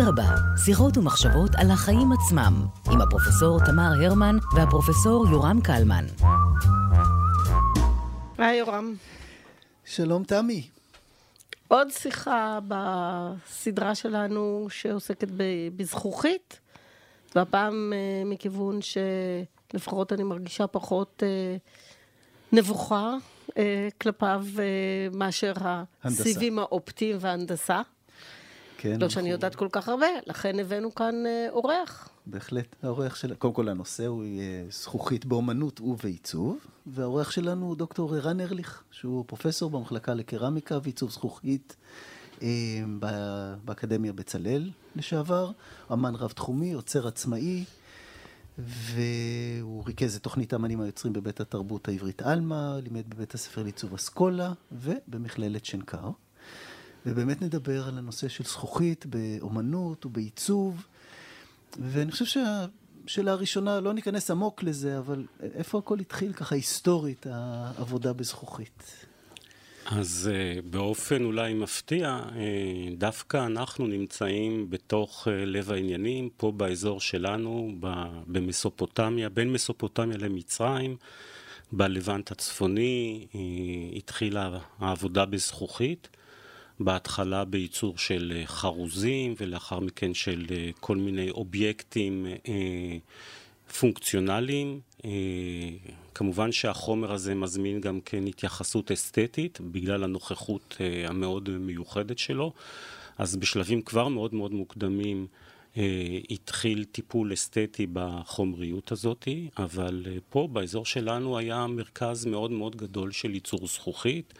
אדרבה, שיחות ומחשבות על החיים עצמם, עם הפרופסור תמר הרמן והפרופסור יורם קלמן. היי יורם. שלום תמי. עוד שיחה בסדרה שלנו שעוסקת בזכוכית, והפעם מכיוון שלפחות אני מרגישה פחות נבוכה כלפיו מאשר הסיבים האופטיים וההנדסה. כן, לא שאני יודעת כל כך הרבה, לכן הבאנו כאן אורח. בהחלט, האורח שלנו, קודם כל הנושא הוא זכוכית באומנות ובעיצוב, והאורח שלנו הוא דוקטור ערן ארליך, שהוא פרופסור במחלקה לקרמיקה ועיצוב זכוכית באקדמיה בצלאל לשעבר, אמן רב תחומי, עוצר עצמאי, והוא ריכז את תוכנית האמנים היוצרים בבית התרבות העברית אלמה, לימד בבית הספר לעיצוב אסכולה ובמכללת שנקר. ובאמת נדבר על הנושא של זכוכית באומנות ובעיצוב, ואני חושב שהשאלה הראשונה, לא ניכנס עמוק לזה, אבל איפה הכל התחיל ככה היסטורית, העבודה בזכוכית? אז באופן אולי מפתיע, דווקא אנחנו נמצאים בתוך לב העניינים, פה באזור שלנו, במסופוטמיה, בין מסופוטמיה למצרים, בלבנט הצפוני, התחילה העבודה בזכוכית, בהתחלה בייצור של חרוזים ולאחר מכן של כל מיני אובייקטים פונקציונליים. כמובן שהחומר הזה מזמין גם כן התייחסות אסתטית בגלל הנוכחות המאוד מיוחדת שלו. אז בשלבים כבר מאוד מאוד מוקדמים התחיל טיפול אסתטי בחומריות הזאת, אבל פה באזור שלנו היה מרכז מאוד מאוד גדול של ייצור זכוכית.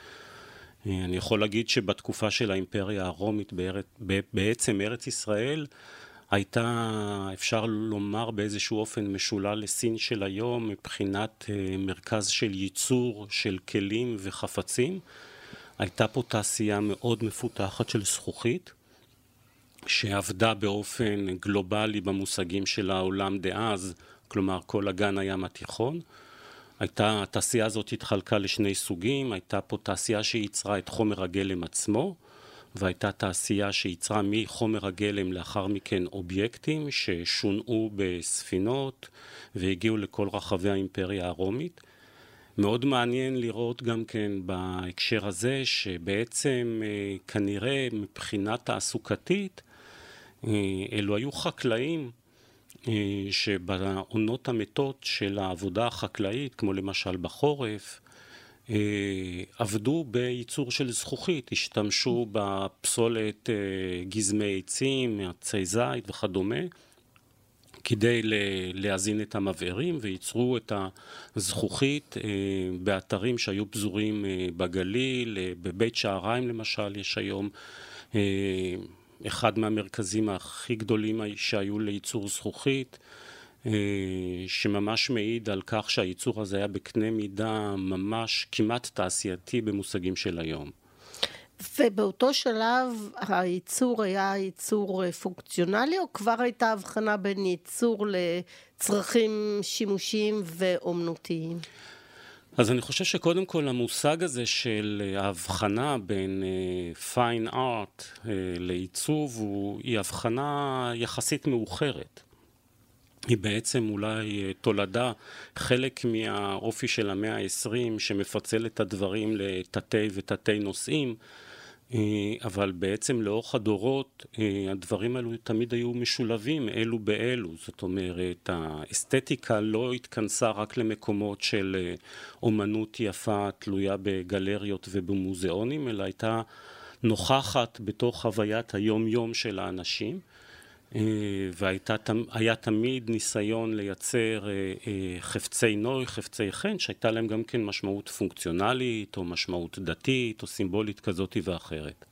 אני יכול להגיד שבתקופה של האימפריה הרומית, בעצם ארץ ישראל, הייתה, אפשר לומר באיזשהו אופן, משולל לסין של היום, מבחינת מרכז של ייצור של כלים וחפצים. הייתה פה תעשייה מאוד מפותחת של זכוכית, שעבדה באופן גלובלי במושגים של העולם דאז, כלומר כל אגן הים התיכון. התעשייה הזאת התחלקה לשני סוגים, הייתה פה תעשייה שייצרה את חומר הגלם עצמו, והייתה תעשייה שייצרה מחומר הגלם לאחר מכן אובייקטים ששונעו בספינות והגיעו לכל רחבי האימפריה הרומית. מאוד מעניין לראות גם כן בהקשר הזה שבעצם כנראה מבחינה תעסוקתית אלו היו חקלאים, שבעונות המתות של העבודה החקלאית, כמו למשל בחורף, עבדו בייצור של זכוכית, השתמשו בפסולת גזמי עצים, עצי זית וכדומה, כדי להזין את המבערים, וייצרו את הזכוכית באתרים שהיו פזורים בגליל, בבית שעריים למשל, יש היום אחד מהמרכזים הכי גדולים שהיו לייצור זכוכית, שממש מעיד על כך שהייצור הזה היה בקנה מידה ממש כמעט תעשייתי במושגים של היום. ובאותו שלב הייצור היה ייצור פונקציונלי, או כבר הייתה הבחנה בין ייצור לצרכים שימושיים ואומנותיים? אז אני חושב שקודם כל המושג הזה של ההבחנה בין fine art לעיצוב היא הבחנה יחסית מאוחרת. היא בעצם אולי תולדה חלק מהאופי של המאה ה-20 שמפצל את הדברים לתתי ותתי נושאים, אבל בעצם לאורך הדורות הדברים האלו תמיד היו משולבים אלו באלו, זאת אומרת האסתטיקה לא התכנסה רק למקומות של אומנות יפה תלויה בגלריות ובמוזיאונים, אלא הייתה נוכחת בתוך חוויית היום יום של האנשים, והיה תמיד ניסיון לייצר חפצי נוי, חפצי חן, שהייתה להם גם כן משמעות פונקציונלית, או משמעות דתית, או סימבולית כזאת ואחרת.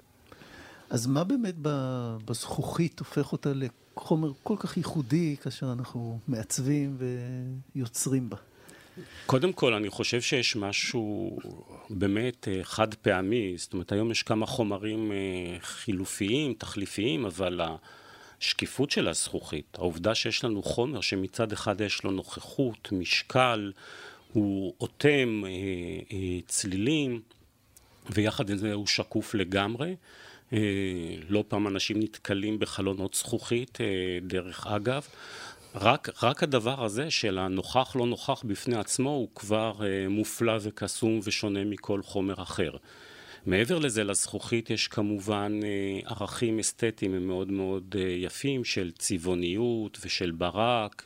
אז מה באמת בזכוכית הופך אותה לחומר כל כך ייחודי, כאשר אנחנו מעצבים ויוצרים בה? קודם כל, אני חושב שיש משהו באמת חד פעמי, זאת אומרת, היום יש כמה חומרים חילופיים, תחליפיים, אבל השקיפות של הזכוכית, העובדה שיש לנו חומר שמצד אחד יש לו נוכחות, משקל, הוא עותם צלילים, ויחד עם זה הוא שקוף לגמרי, לא פעם אנשים נתקלים בחלונות זכוכית, דרך אגב. רק הדבר הזה של הנוכח לא נוכח בפני עצמו הוא כבר מופלא וקסום ושונה מכל חומר אחר. מעבר לזה, לזכוכית יש כמובן ערכים אסתטיים מאוד מאוד יפים של צבעוניות ושל ברק,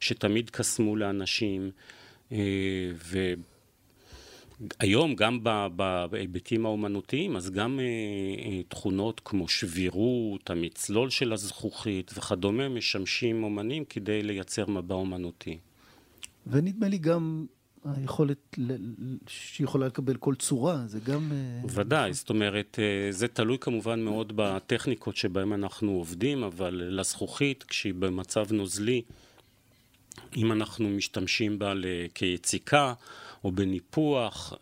שתמיד קסמו לאנשים, והיום גם בהיבטים האומנותיים, אז גם תכונות כמו שבירות, המצלול של הזכוכית וכדומה, משמשים אומנים כדי לייצר מבע אומנותי. ונדמה לי גם היכולת שיכולה לקבל כל צורה, זה גם... ודאי, זאת אומרת, זה תלוי כמובן מאוד בטכניקות שבהן אנחנו עובדים, אבל לזכוכית, כשהיא במצב נוזלי, אם אנחנו משתמשים בה כיציקה או בניפוח,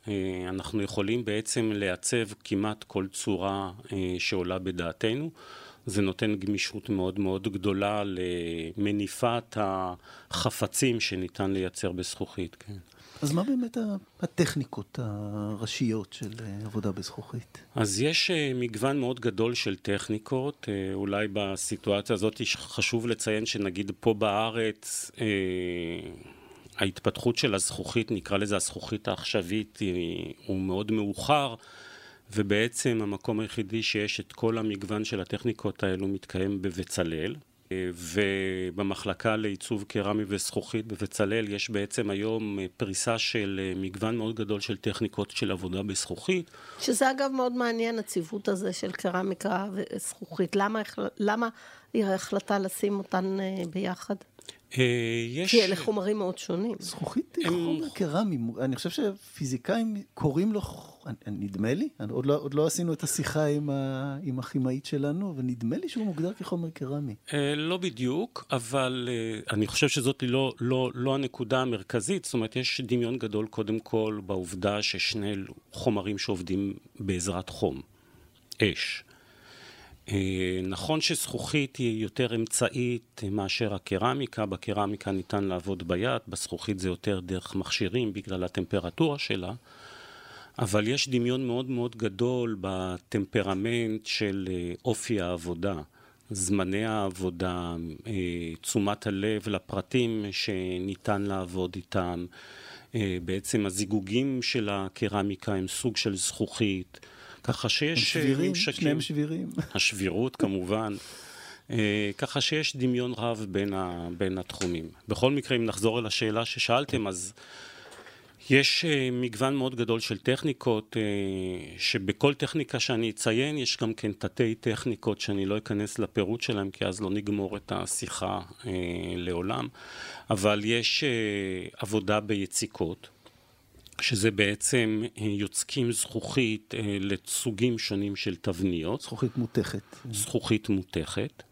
אנחנו יכולים בעצם לעצב כמעט כל צורה שעולה בדעתנו. זה נותן גמישות מאוד מאוד גדולה למניפת החפצים שניתן לייצר בזכוכית, כן. אז מה באמת הטכניקות הראשיות של עבודה בזכוכית? אז יש מגוון מאוד גדול של טכניקות. אולי בסיטואציה הזאת חשוב לציין שנגיד פה בארץ ההתפתחות של הזכוכית, נקרא לזה הזכוכית העכשווית, הוא מאוד מאוחר, ובעצם המקום היחידי שיש את כל המגוון של הטכניקות האלו מתקיים בבצלאל. ובמחלקה לעיצוב קרמי וזכוכית בבצלאל יש בעצם היום פריסה של מגוון מאוד גדול של טכניקות של עבודה בזכוכית. שזה אגב מאוד מעניין, הציוות הזה של קרמיקה וזכוכית. למה היא החלטה לשים אותן ביחד? כי אלה חומרים מאוד שונים. זכוכית היא חומר קרמי. אני חושב שפיזיקאים קוראים לו, נדמה לי, עוד לא עשינו את השיחה עם הכימאית שלנו, ונדמה לי שהוא מוגדר כחומר קרמי. לא בדיוק, אבל אני חושב שזאת לא הנקודה המרכזית. זאת אומרת, יש דמיון גדול קודם כל בעובדה ששני חומרים שעובדים בעזרת חום, אש. נכון שזכוכית היא יותר אמצעית מאשר הקרמיקה. בקרמיקה ניתן לעבוד ביד, בזכוכית זה יותר דרך מכשירים בגלל הטמפרטורה שלה, אבל יש דמיון מאוד מאוד גדול בטמפרמנט של אופי העבודה, זמני העבודה, תשומת הלב לפרטים שניתן לעבוד איתם. בעצם הזיגוגים של הקרמיקה הם סוג של זכוכית, ככה שיש שבירים, השבירות כמובן, ככה שיש דמיון רב בין התחומים. בכל מקרה, אם נחזור אל השאלה ששאלתם, אז יש מגוון מאוד גדול של טכניקות, שבכל טכניקה שאני אציין יש גם כן תתי טכניקות שאני לא אכנס לפירוט שלהם, כי אז לא נגמור את השיחה לעולם. אבל יש עבודה ביציקות, שזה בעצם יוצקים זכוכית לסוגים שונים של תבניות. זכוכית מותכת. זכוכית מותכת.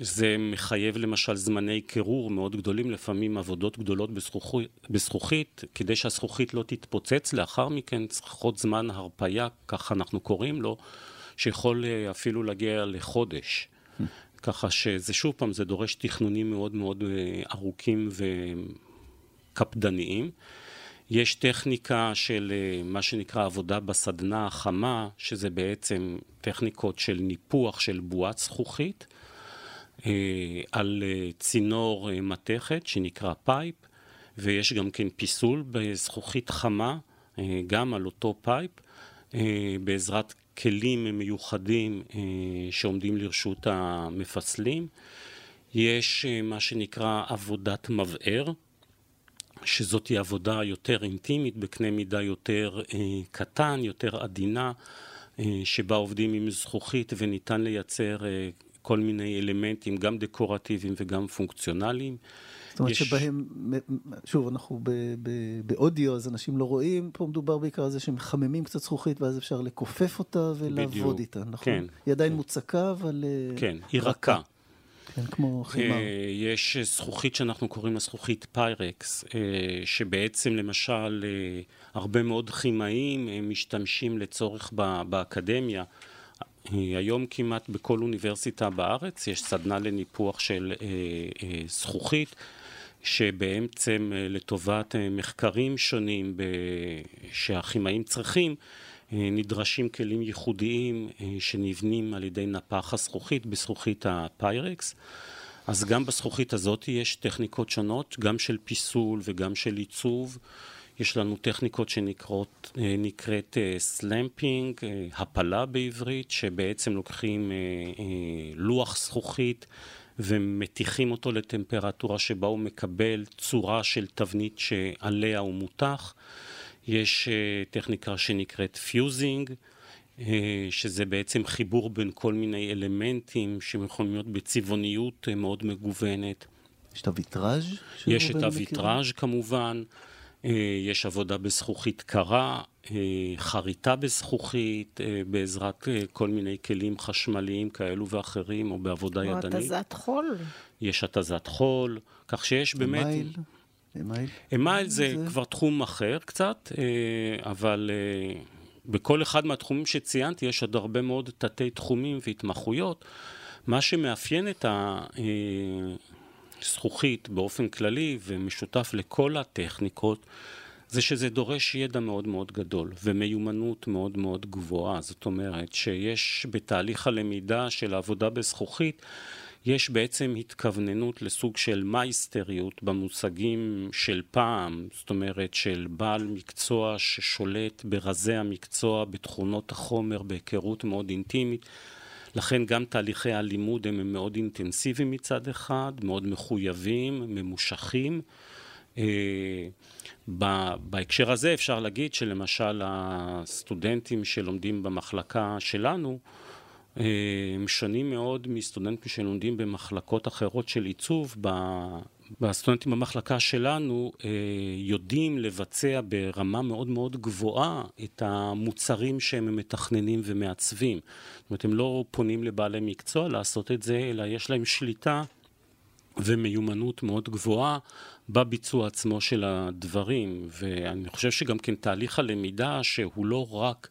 זה מחייב למשל זמני קירור מאוד גדולים, לפעמים עבודות גדולות בזכוכית, כדי שהזכוכית לא תתפוצץ לאחר מכן, צריכות זמן הרפיה, כך אנחנו קוראים לו, שיכול אפילו להגיע לחודש. ככה שזה שוב פעם, זה דורש תכנונים מאוד מאוד ארוכים קפדניים. יש טכניקה של מה שנקרא עבודה בסדנה החמה, שזה בעצם טכניקות של ניפוח של בועת זכוכית על צינור מתכת שנקרא פייפ, ויש גם כן פיסול בזכוכית חמה גם על אותו פייפ בעזרת כלים מיוחדים שעומדים לרשות המפסלים. יש מה שנקרא עבודת מבאר, שזאת היא עבודה יותר אינטימית, בקנה מידה יותר קטן, יותר עדינה, שבה עובדים עם זכוכית וניתן לייצר כל מיני אלמנטים, גם דקורטיביים וגם פונקציונליים. זאת אומרת שבהם, שוב, אנחנו באודיו, אז אנשים לא רואים, פה מדובר בעיקר על זה שמחממים קצת זכוכית, ואז אפשר לכופף אותה ולעבוד איתה, נכון? היא עדיין מוצקה, אבל... כן, היא רכה. כמו חימר. יש זכוכית שאנחנו קוראים הזכוכית פיירקס, שבעצם למשל הרבה מאוד כימאים משתמשים לצורך באקדמיה. היום כמעט בכל אוניברסיטה בארץ יש סדנה לניפוח של זכוכית, שבעצם לטובת מחקרים שונים שהכימאים צריכים, נדרשים כלים ייחודיים שנבנים על ידי נפח הזכוכית בזכוכית הפיירקס. אז גם בזכוכית הזאת יש טכניקות שונות, גם של פיסול וגם של עיצוב. יש לנו טכניקות שנקראת סלמפינג, הפלה בעברית, שבעצם לוקחים לוח זכוכית ומתיחים אותו לטמפרטורה שבה הוא מקבל צורה של תבנית שעליה הוא מותח. יש טכניקה שנקראת פיוזינג, שזה בעצם חיבור בין כל מיני אלמנטים שיכולים להיות בצבעוניות מאוד מגוונת. יש את הוויטראז'? יש את הוויטראז' כמובן, יש עבודה בזכוכית קרה, חריטה בזכוכית, בעזרת כל מיני כלים חשמליים כאלו ואחרים, או בעבודה ידנית. או התזת חול. יש התזת חול, כך שיש באמת... אמייל. אמייל זה כבר תחום אחר קצת, אבל בכל אחד מהתחומים שציינתי יש עוד הרבה מאוד תתי תחומים והתמחויות. מה שמאפיין את הזכוכית באופן כללי ומשותף לכל הטכניקות, זה שזה דורש ידע מאוד מאוד גדול ומיומנות מאוד מאוד גבוהה. זאת אומרת שיש בתהליך הלמידה של העבודה בזכוכית, יש בעצם התכווננות לסוג של מייסטריות במושגים של פעם, זאת אומרת של בעל מקצוע ששולט ברזי המקצוע, בתכונות החומר, בהיכרות מאוד אינטימית. לכן גם תהליכי הלימוד הם מאוד אינטנסיביים מצד אחד, מאוד מחויבים, ממושכים. בהקשר הזה אפשר להגיד שלמשל הסטודנטים שלומדים במחלקה שלנו, הם שונים מאוד מסטודנטים שלומדים במחלקות אחרות של עיצוב. בסטודנטים במחלקה שלנו יודעים לבצע ברמה מאוד מאוד גבוהה את המוצרים שהם מתכננים ומעצבים. זאת אומרת, הם לא פונים לבעלי מקצוע לעשות את זה, אלא יש להם שליטה ומיומנות מאוד גבוהה בביצוע עצמו של הדברים. ואני חושב שגם כן תהליך הלמידה שהוא לא רק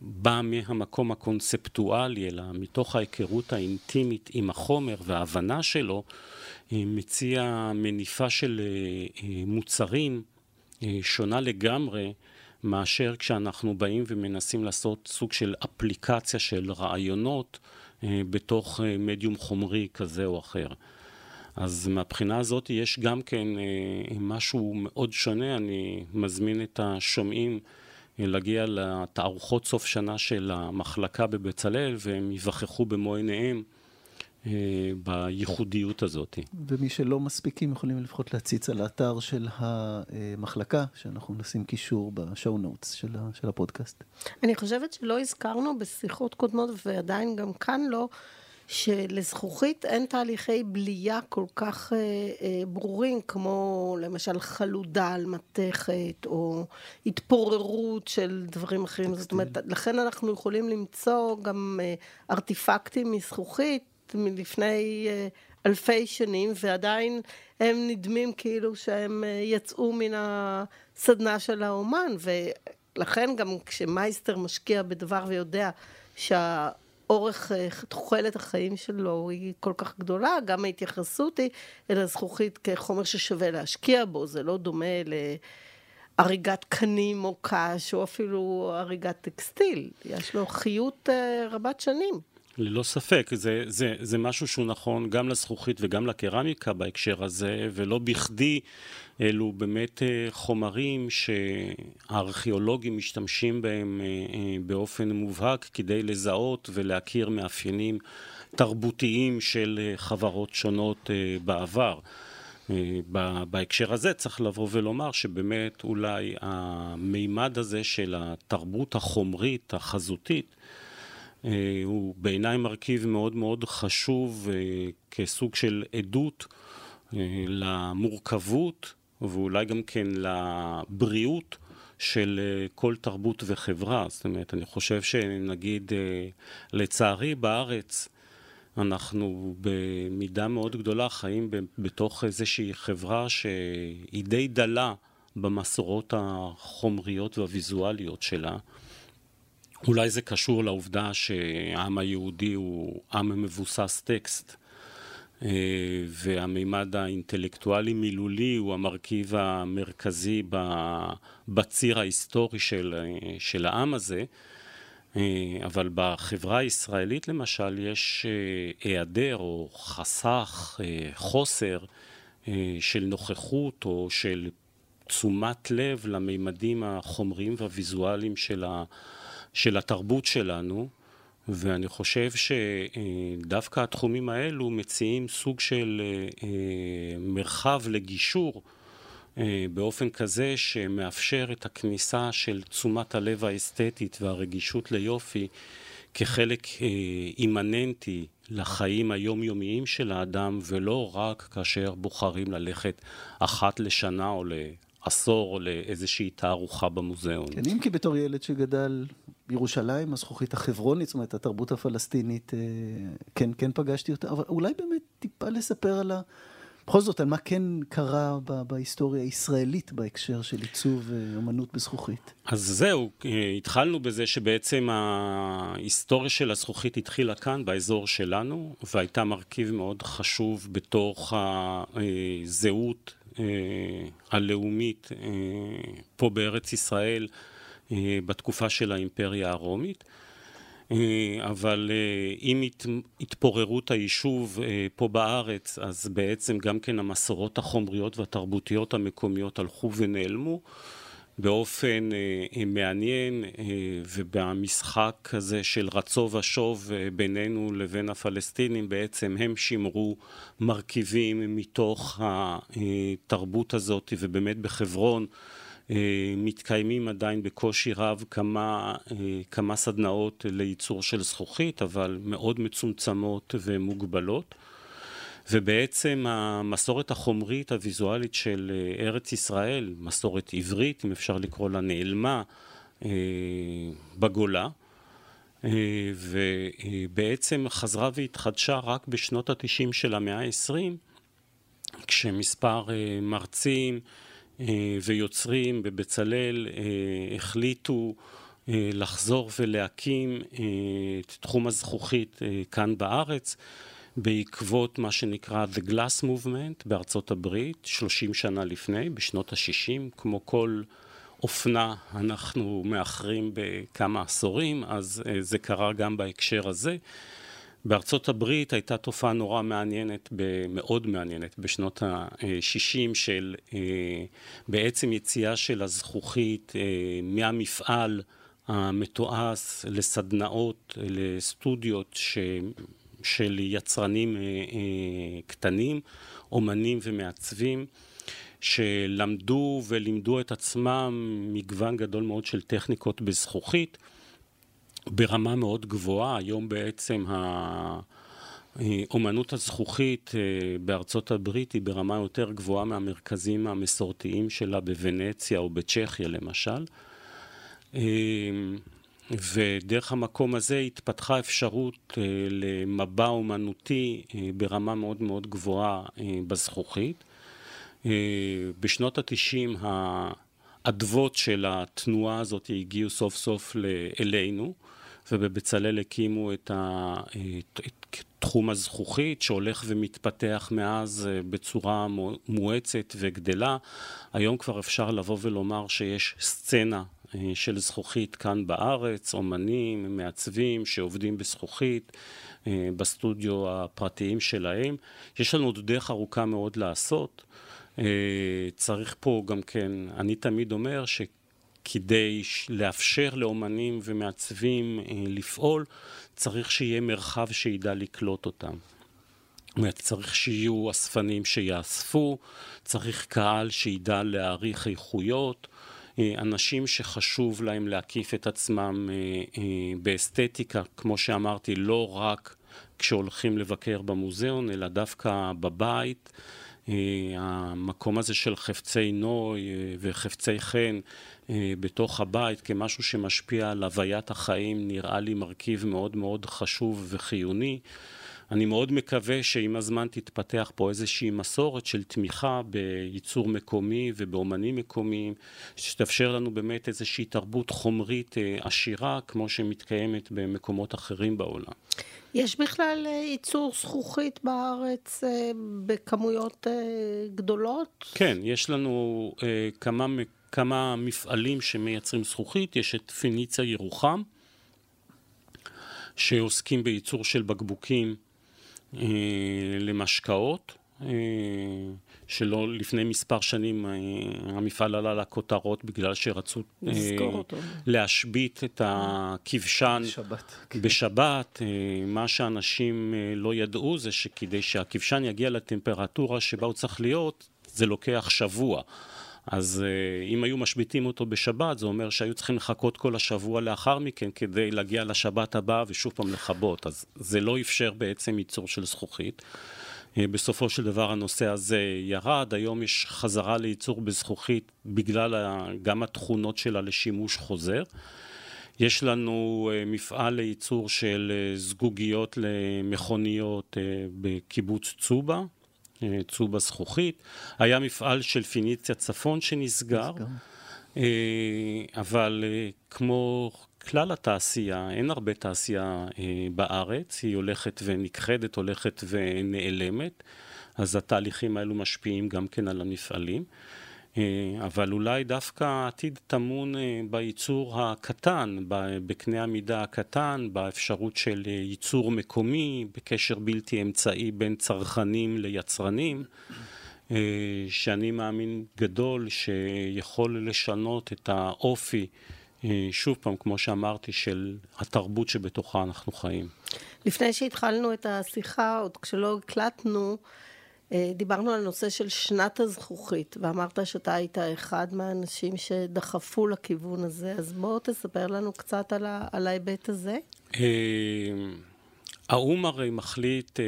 בא מהמקום הקונספטואלי, אלא מתוך ההיכרות האינטימית עם החומר וההבנה שלו, מציע מניפה של מוצרים שונה לגמרי, מאשר כשאנחנו באים ומנסים לעשות סוג של אפליקציה של רעיונות בתוך מדיום חומרי כזה או אחר. אז מהבחינה הזאת יש גם כן משהו מאוד שונה. אני מזמין את השומעים להגיע לתערוכות סוף שנה של המחלקה בבצלאל, והם יווכחו במו עיניהם בייחודיות הזאת. ומי שלא מספיקים יכולים לפחות להציץ על האתר של המחלקה, שאנחנו נשים קישור בשואו נוטס של הפודקאסט. אני חושבת שלא הזכרנו בשיחות קודמות, ועדיין גם כאן לא, שלזכוכית אין תהליכי בלייה כל כך ברורים, כמו למשל חלודה על מתכת, או התפוררות של דברים אחרים. זאת אומרת, לכן אנחנו יכולים למצוא גם ארטיפקטים מזכוכית מלפני אלפי שנים, ועדיין הם נדמים כאילו שהם יצאו מן הסדנה של האומן, ולכן גם כשמייסטר משקיע בדבר ויודע שה... אורך תוחלת החיים שלו היא כל כך גדולה, גם ההתייחסות היא אל הזכוכית כחומר ששווה להשקיע בו, זה לא דומה להריגת קנים או קש, או אפילו הריגת טקסטיל, יש לו חיות רבת שנים. ללא ספק, זה משהו שהוא נכון גם לזכוכית וגם לקרמיקה בהקשר הזה, ולא בכדי אלו באמת חומרים שהארכיאולוגים משתמשים בהם באופן מובהק כדי לזהות ולהכיר מאפיינים תרבותיים של חברות שונות בעבר. בהקשר הזה צריך לבוא ולומר שבאמת אולי המימד הזה של התרבות החומרית החזותית הוא בעיניי מרכיב מאוד מאוד חשוב כסוג של עדות למורכבות ואולי גם כן לבריאות של כל תרבות וחברה. זאת אומרת, אני חושב שנגיד לצערי בארץ אנחנו במידה מאוד גדולה חיים בתוך איזושהי חברה שהיא די דלה במסורות החומריות והוויזואליות שלה. אולי זה קשור לעובדה שהעם היהודי הוא עם מבוסס טקסט, והמימד האינטלקטואלי מילולי הוא המרכיב המרכזי בציר ההיסטורי של העם הזה, אבל בחברה הישראלית למשל יש היעדר או חסך, חוסר של נוכחות או של תשומת לב למימדים החומריים והוויזואליים של התרבות שלנו, ואני חושב שדווקא התחומים האלו מציעים סוג של מרחב לגישור באופן כזה שמאפשר את הכניסה של תשומת הלב האסתטית והרגישות ליופי כחלק אימננטי לחיים היומיומיים של האדם, ולא רק כאשר בוחרים ללכת אחת לשנה או לעשור או לאיזושהי תערוכה במוזיאון. כן, אם כי בתור ילד שגדל בירושלים, הזכוכית החברונית, זאת אומרת התרבות הפלסטינית, כן פגשתי אותה, אבל אולי באמת טיפה לספר על בכל זאת, על מה כן קרה בהיסטוריה הישראלית בהקשר של עיצוב אומנות בזכוכית? אז זהו, התחלנו בזה שבעצם ההיסטוריה של הזכוכית התחילה כאן, באזור שלנו, והייתה מרכיב מאוד חשוב בתוך הזהות הלאומית פה בארץ ישראל בתקופה של האימפריה הרומית. אבל עם התפוררות היישוב פה בארץ, אז בעצם גם כן המסורות החומריות והתרבותיות המקומיות הלכו ונעלמו באופן מעניין, ובמשחק הזה של רצו ושוב בינינו לבין הפלסטינים, בעצם הם שימרו מרכיבים מתוך התרבות הזאת, ובאמת בחברון מתקיימים עדיין בקושי רב כמה סדנאות לייצור של זכוכית, אבל מאוד מצומצמות ומוגבלות. ובעצם המסורת החומרית הוויזואלית של ארץ ישראל, מסורת עברית, אם אפשר לקרוא לה, נעלמה בגולה, ובעצם חזרה והתחדשה רק בשנות ה-90 של המאה ה-20, כשמספר מרצים ויוצרים בבצלאל החליטו לחזור ולהקים את תחום הזכוכית כאן בארץ, בעקבות מה שנקרא The Glass Movement בארצות הברית, 30 שנה לפני, בשנות ה-60, כמו כל אופנה אנחנו מאחרים בכמה עשורים, אז זה קרה גם בהקשר הזה. בארצות הברית הייתה תופעה נורא מעניינת, מאוד מעניינת, בשנות ה-60 של בעצם יציאה של הזכוכית מהמפעל המתועש לסדנאות, לסטודיות של יצרנים קטנים, אומנים ומעצבים, שלמדו ולימדו את עצמם מגוון גדול מאוד של טכניקות בזכוכית, ברמה מאוד גבוהה. היום בעצם האומנות הזכוכית בארצות הברית היא ברמה יותר גבוהה מהמרכזים המסורתיים שלה בוונציה או בצ'כיה למשל. ודרך המקום הזה התפתחה אפשרות למבע אומנותי ברמה מאוד מאוד גבוהה בזכוכית. בשנות ה-90 העדבות של התנועה הזאת הגיעו סוף סוף אלינו, ובבצלאל הקימו את תחום הזכוכית שהולך ומתפתח מאז בצורה מואצת וגדלה. היום כבר אפשר לבוא ולומר שיש סצנה של זכוכית כאן בארץ, אומנים, מעצבים שעובדים בזכוכית, בסטודיו הפרטיים שלהם. יש לנו עוד דרך ארוכה מאוד לעשות. צריך פה גם כן, אני תמיד אומר ש כדי לאפשר לאומנים ומעצבים לפעול, צריך שיהיה מרחב שידע לקלוט אותם. צריך שיהיו אספנים שיאספו, צריך קהל שידע להעריך איכויות, אנשים שחשוב להם להקיף את עצמם באסתטיקה, כמו שאמרתי, לא רק כשהולכים לבקר במוזיאון, אלא דווקא בבית. המקום הזה של חפצי נוי וחפצי חן בתוך הבית כמשהו שמשפיע על הוויית החיים, נראה לי מרכיב מאוד מאוד חשוב וחיוני, אני מאוד מקווה שעם הזמן תתפתח פה איזושהי מסורת של תמיכה בייצור מקומי ובאומנים מקומיים, שתאפשר לנו באמת איזושהי תרבות חומרית עשירה, כמו שמתקיימת במקומות אחרים בעולם. יש בכלל ייצור זכוכית בארץ בכמויות גדולות? כן, יש לנו כמה מפעלים שמייצרים זכוכית, יש את פיניציה ירוחם, שעוסקים בייצור של בקבוקים למשקאות, שלא לפני מספר שנים המפעל עלה לכותרות בגלל שרצו להשבית את הכבשן בשבת. מה שאנשים לא ידעו זה שכדי שהכבשן יגיע לטמפרטורה שבה הוא צריך להיות, זה לוקח שבוע. אז אם היו משביתים אותו בשבת, זה אומר שהיו צריכים לחכות כל השבוע לאחר מכן כדי להגיע לשבת הבאה ושוב פעם לחבות. אז זה לא אפשר בעצם ייצור של זכוכית. בסופו של דבר הנושא הזה ירד, היום יש חזרה לייצור בזכוכית בגלל גם התכונות שלה לשימוש חוזר. יש לנו מפעל לייצור של זגוגיות למכוניות בקיבוץ צובה, צובה זכוכית. היה מפעל של פיניציה צפון שנסגר, אבל כמו כלל התעשייה, אין הרבה תעשייה בארץ, היא הולכת ונכחדת, הולכת ונעלמת, אז התהליכים האלו משפיעים גם כן על המפעלים, אבל אולי דווקא העתיד טמון בייצור הקטן, בקנה המידה הקטן, באפשרות של ייצור מקומי, בקשר בלתי אמצעי בין צרכנים ליצרנים, שאני מאמין גדול שיכול לשנות את האופי, שוב פעם, כמו שאמרתי, של התרבות שבתוכה אנחנו חיים. לפני שהתחלנו את השיחה, עוד כשלא הקלטנו, דיברנו על נושא של שנת הזכוכית, ואמרת שאתה היית אחד מהאנשים שדחפו לכיוון הזה, אז בוא תספר לנו קצת על ההיבט הזה. האום הרי מחליט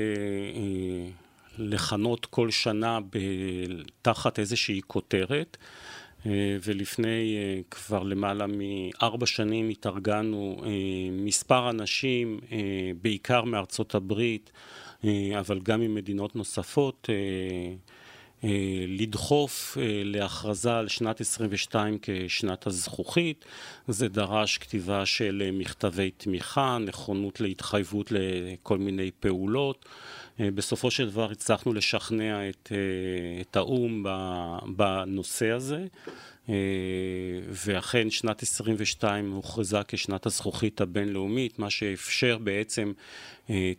לחנות כל שנה תחת איזושהי כותרת, ולפני כבר למעלה מ4 שנים התארגנו מספר אנשים, בעיקר מארצות הברית, אבל גם ממדינות נוספות, לדחוף להכרזה על שנת 22 כשנת הזכוכית. זה דרש כתיבה של מכתבי תמיכה, נכונות להתחייבות לכל מיני פעולות. בסופו של דבר הצלחנו לשכנע את האום בנושא הזה, ואכן שנת 22 הוכרזה כשנת הזכוכית הבינלאומית, מה שאפשר בעצם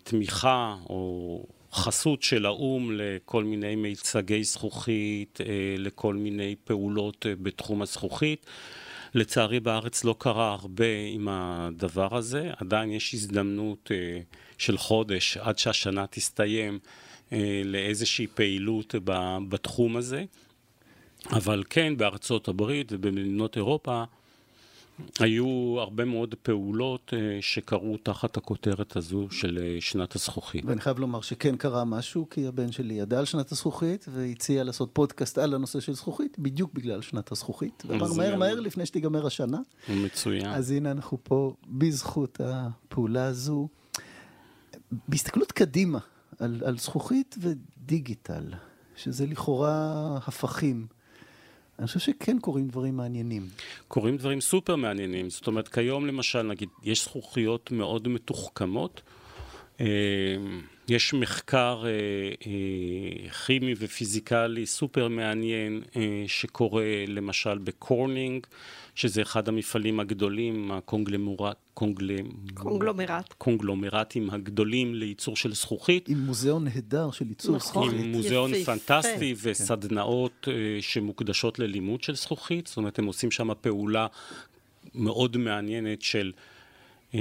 תמיכה או חסות של האום לכל מיני מיצגי זכוכית, לכל מיני פעולות בתחום הזכוכית. לצערי בארץ לא קרה הרבה עם הדבר הזה, עדיין יש הזדמנות של חודש עד שהשנה תסתיים לאיזושהי פעילות בתחום הזה, אבל כן בארצות הברית ובמדינות אירופה היו הרבה מאוד פעולות שקרו תחת הכותרת הזו של שנת הזכוכית. ואני חייב לומר שכן קרה משהו, כי הבן שלי ידע על שנת הזכוכית, והציע לעשות פודקאסט על הנושא של זכוכית, בדיוק בגלל שנת הזכוכית. ואמר מהר לפני שתיגמר השנה. מצוין. אז הנה אנחנו פה בזכות הפעולה הזו, בהסתכלות קדימה על זכוכית ודיגיטל, שזה לכאורה הפכים. אני חושב שכן קוראים דברים מעניינים. קוראים דברים סופר מעניינים. זאת אומרת, כיום למשל, נגיד, יש זכוכיות מאוד מתוחכמות. יש מחקר כימי ופיזיקלי סופר מעניין שקורה למשל בקורנינג, שזה אחד המפעלים הגדולים, הקונגלומרטים הגדולים לייצור של זכוכית. עם מוזיאון נהדר של ייצור זכוכית. עם מוזיאון פנטסטי וסדנאות שמוקדשות ללימוד של זכוכית. זאת אומרת, הם עושים שם פעולה מאוד מעניינת של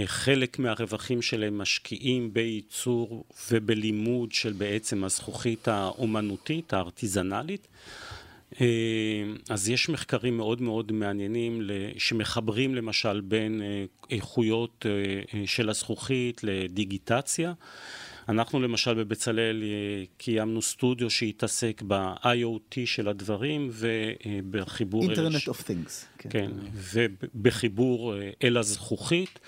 חלק מהרווחים שלהם משקיעים בייצור ובלימוד של בעצם הזכוכית האומנותית, הארטיזנלית. אז יש מחקרים מאוד מאוד מעניינים שמחברים למשל בין איכויות של הזכוכית לדיגיטציה. אנחנו למשל בבצלאל קיימנו סטודיו שהתעסק ב-IoT של הדברים ובחיבור Internet of Things. כן, ובחיבור אל הזכוכית.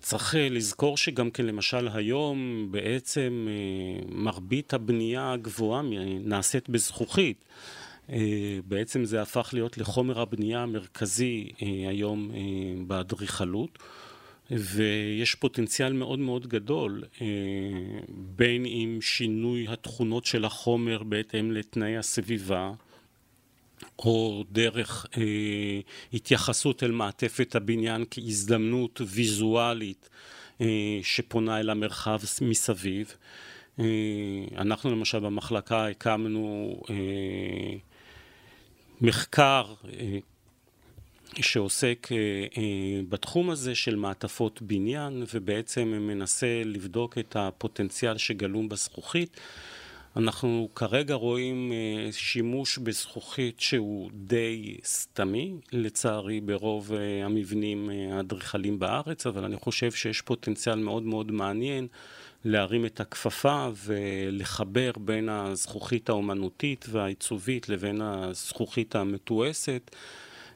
צריך לזכור שגם כן למשל היום בעצם מרבית הבנייה הגבוהה נעשית בזכוכית. בעצם זה הפך להיות לחומר הבנייה המרכזי היום באדריכלות, ויש פוטנציאל מאוד מאוד גדול, בין אם שינוי התכונות של החומר בהתאם לתנאי הסביבה, או דרך התייחסות אל מעטפת הבניין כהזדמנות ויזואלית שפונה אל המרחב מסביב. אנחנו למשל במחלקה הקמנו מחקר שעוסק בתחום הזה של מעטפות בניין, ובעצם מנסה לבדוק את הפוטנציאל שגלום בזכוכית. אנחנו כרגע רואים שימוש בזכוכית שהוא די סתמי, לצערי, ברוב המבנים האדריכליים בארץ, אבל אני חושב שיש פוטנציאל מאוד מאוד מעניין להרים את הכפפה ולחבר בין הזכוכית האומנותית והעיצובית לבין הזכוכית המתועסת,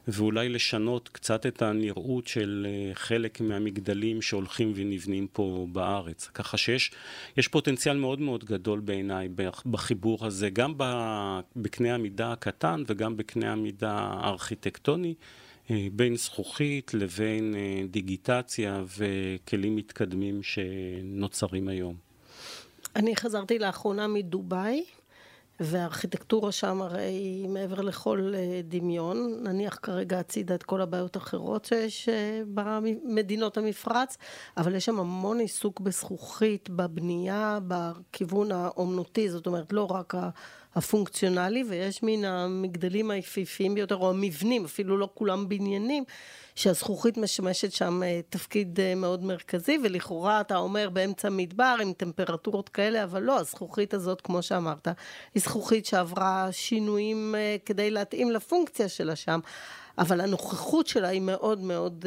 ואולי לשנות קצת את הנראות של חלק מהמגדלים שהולכים ונבנים פה בארץ. ככה שיש פוטנציאל מאוד מאוד גדול בעיניי בחיבור הזה, גם בקנה המידה הקטן וגם בקנה המידה הארכיטקטוני, בין זכוכית לבין דיגיטציה וכלים מתקדמים שנוצרים היום. אני חזרתי לאחרונה מדובאי, והארכיטקטורה שם הרי היא מעבר לכל דמיון. נניח כרגע הצידה את כל הבעיות האחרות שיש במדינות המפרץ, אבל יש שם המון עיסוק בזכוכית, בבנייה, בכיוון האומנותי, זאת אומרת לא רק הפונקציונלי, ויש מן המגדלים היפיפיים ביותר, או המבנים, אפילו לא כולם בניינים, שהזכוכית משמשת שם תפקיד מאוד מרכזי, ולכאורה אתה אומר באמצע מדבר עם טמפרטורות כאלה, אבל לא, הזכוכית הזאת, כמו שאמרת, היא זכוכית שעברה שינויים כדי להתאים לפונקציה שלה שם, אבל הנוכחות שלה היא מאוד מאוד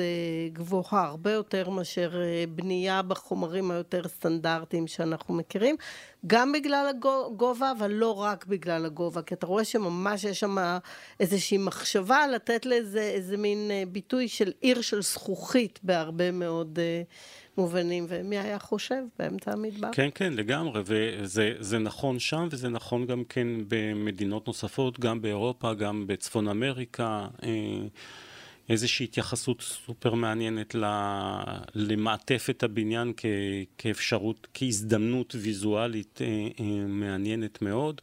גבוהה, הרבה יותר מאשר בנייה בחומרים היותר סטנדרטיים שאנחנו מכירים, גם בגלל הגובה, אבל לא רק בגלל הגובה, כי אתה רואה שממש יש שם איזושהי מחשבה לתת לזה איזה מין ביטוי של עיר של זכוכית בהרבה מאוד מובנים, ומי היה חושב באמצע המדבר? כן, כן, לגמרי, וזה נכון שם, וזה נכון גם כן במדינות נוספות, גם באירופה, גם בצפון אמריקה, איזושהי התייחסות סופר מעניינת למעטפת הבניין כאפשרות, כהזדמנות ויזואלית מעניינת מאוד.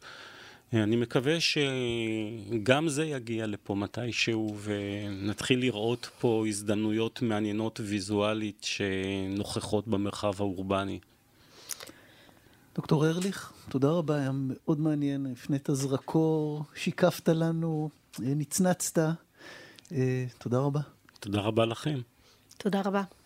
אני מקווה שגם זה יגיע לפה מתישהו, ונתחיל לראות פה הזדמנויות מעניינות ויזואלית שנוכחות במרחב האורבני. דוקטור ארליך, תודה רבה, היה מאוד מעניין, הפנית הזרקור, שיקפת לנו, נצנצת, תודה רבה. תודה רבה לכם. תודה רבה.